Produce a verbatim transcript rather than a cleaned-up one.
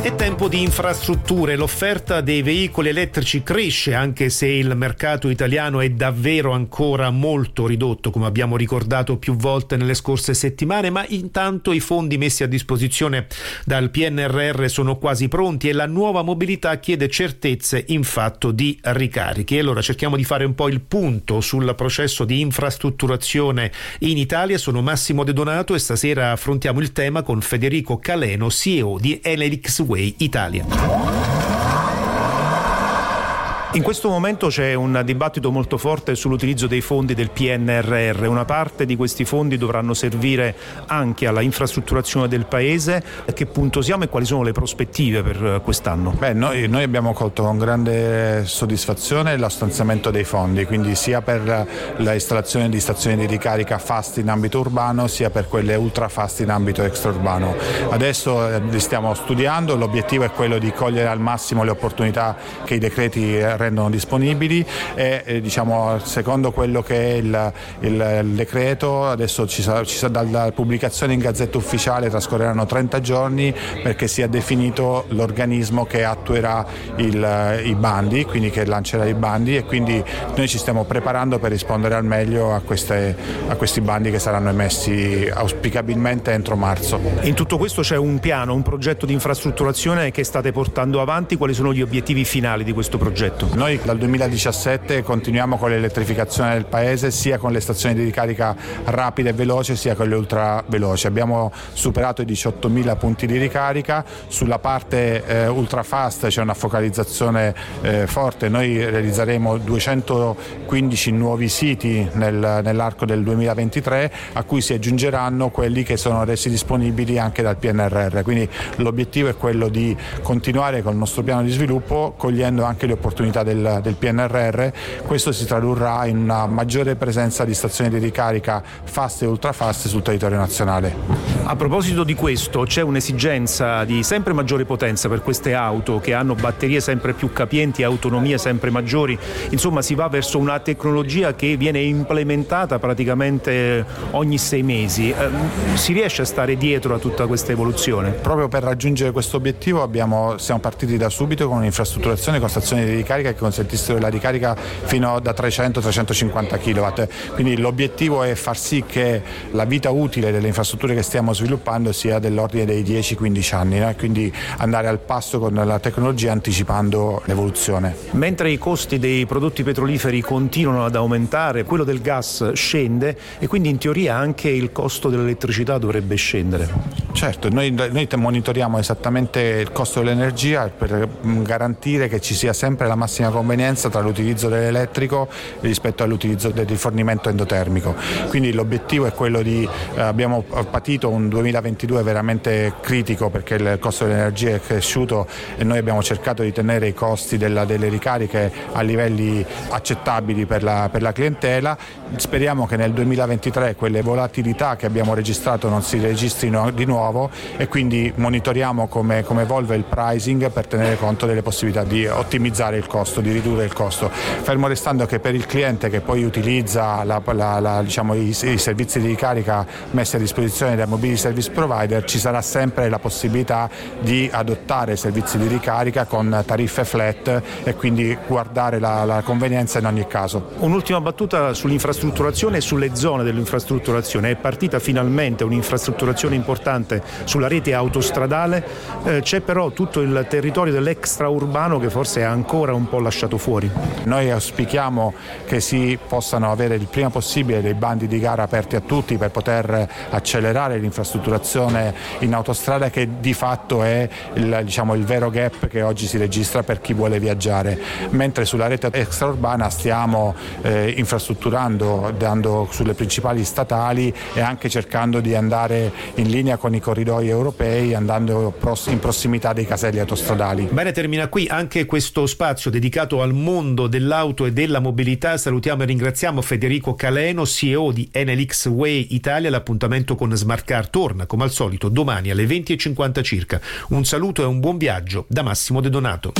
È tempo di infrastrutture, l'offerta dei veicoli elettrici cresce anche se il mercato italiano è davvero ancora molto ridotto, come abbiamo ricordato più volte nelle scorse settimane, ma intanto i fondi messi a disposizione dal P N R R sono quasi pronti e la nuova mobilità chiede certezze in fatto di ricarichi. E allora cerchiamo di fare un po' il punto sul processo di infrastrutturazione in Italia. Sono Massimo De Donato e stasera affrontiamo il tema con Federico Caleno, C E O di Enel X Way Italia. In questo momento c'è un dibattito molto forte sull'utilizzo dei fondi del P N R R. Una parte di questi fondi dovranno servire anche alla infrastrutturazione del Paese. A che punto siamo e quali sono le prospettive per quest'anno? Beh, noi, noi abbiamo accolto con grande soddisfazione lo stanziamento dei fondi, quindi sia per l'installazione di stazioni di ricarica fast in ambito urbano, sia per quelle ultra fast in ambito extraurbano. Adesso li stiamo studiando, l'obiettivo è quello di cogliere al massimo le opportunità che i decreti rendono disponibili e eh, diciamo secondo quello che è il, il, il decreto adesso ci sarà, ci sarà dalla pubblicazione in Gazzetta Ufficiale trascorreranno trenta giorni perché sia definito l'organismo che attuerà il, i bandi, quindi che lancerà i bandi, e quindi noi ci stiamo preparando per rispondere al meglio a, queste, a questi bandi che saranno emessi auspicabilmente entro marzo. In tutto questo c'è un piano, un progetto di infrastrutturazione che state portando avanti. Quali sono gli obiettivi finali di questo progetto? Noi dal duemiladiciassette continuiamo con l'elettrificazione del Paese, sia con le stazioni di ricarica rapida e veloce, sia con le ultra veloci. Abbiamo superato i diciottomila punti di ricarica. Sulla parte eh, ultra fast c'è una focalizzazione eh, forte. Noi realizzeremo duecentoquindici nuovi siti nel, nell'arco del duemilaventitré, a cui si aggiungeranno quelli che sono resi disponibili anche dal P N R R. Quindi l'obiettivo è quello di continuare con il nostro piano di sviluppo, cogliendo anche le opportunità Del, del P N R R. Questo si tradurrà in una maggiore presenza di stazioni di ricarica fast e ultra fast sul territorio nazionale. A proposito di questo, c'è un'esigenza di sempre maggiore potenza per queste auto che hanno batterie sempre più capienti, autonomie sempre maggiori. Insomma, si va verso una tecnologia che viene implementata praticamente ogni sei mesi. Si riesce a stare dietro a tutta questa evoluzione? Proprio per raggiungere questo obiettivo abbiamo, siamo partiti da subito con un'infrastrutturazione con stazioni di ricarica che consentissero la ricarica fino da trecento trecentocinquanta chilowatt. Quindi l'obiettivo è far sì che la vita utile delle infrastrutture che stiamo sviluppando sia dell'ordine dei dieci quindici anni, no? Quindi andare al passo con la tecnologia anticipando l'evoluzione. Mentre i costi dei prodotti petroliferi continuano ad aumentare, quello del gas scende e quindi in teoria anche il costo dell'elettricità dovrebbe scendere. Certo, noi, noi monitoriamo esattamente il costo dell'energia per garantire che ci sia sempre la massima convenienza tra l'utilizzo dell'elettrico rispetto all'utilizzo del rifornimento endotermico. Quindi l'obiettivo è quello di, eh, abbiamo patito un duemilaventidue veramente critico perché il costo dell'energia è cresciuto e noi abbiamo cercato di tenere i costi della, delle ricariche a livelli accettabili per la, per la clientela. Speriamo che nel duemilaventitré quelle volatilità che abbiamo registrato non si registrino di nuovo e quindi monitoriamo come, come evolve il pricing per tenere conto delle possibilità di ottimizzare il costo, di ridurre il costo, fermo restando che per il cliente che poi utilizza la, la, la, diciamo, i, i servizi di ricarica messi a disposizione dai mobili service provider ci sarà sempre la possibilità di adottare servizi di ricarica con tariffe flat e quindi guardare la, la convenienza in ogni caso. Un'ultima battuta sull'infrastrutturazione e sulle zone dell'infrastrutturazione. È partita finalmente un'infrastrutturazione importante sulla rete autostradale, eh, c'è però tutto il territorio dell'extraurbano che forse è ancora un po' lasciato fuori. Noi auspichiamo che si possano avere il prima possibile dei bandi di gara aperti a tutti per poter accelerare l'infrastrutturazione in autostrada, che di fatto è il, diciamo, il vero gap che oggi si registra per chi vuole viaggiare, mentre sulla rete extraurbana stiamo eh, infrastrutturando, dando sulle principali statali e anche cercando di andare in linea con i corridoi europei, andando in prossimità dei caselli autostradali. Bene, termina qui anche questo spazio dedicato al mondo dell'auto e della mobilità. Salutiamo e ringraziamo Federico Caleno, C E O di Enel X Way Italia. L'appuntamento con Smart Car torna come al solito domani alle venti e cinquanta circa. Un saluto e un buon viaggio da Massimo De Donato.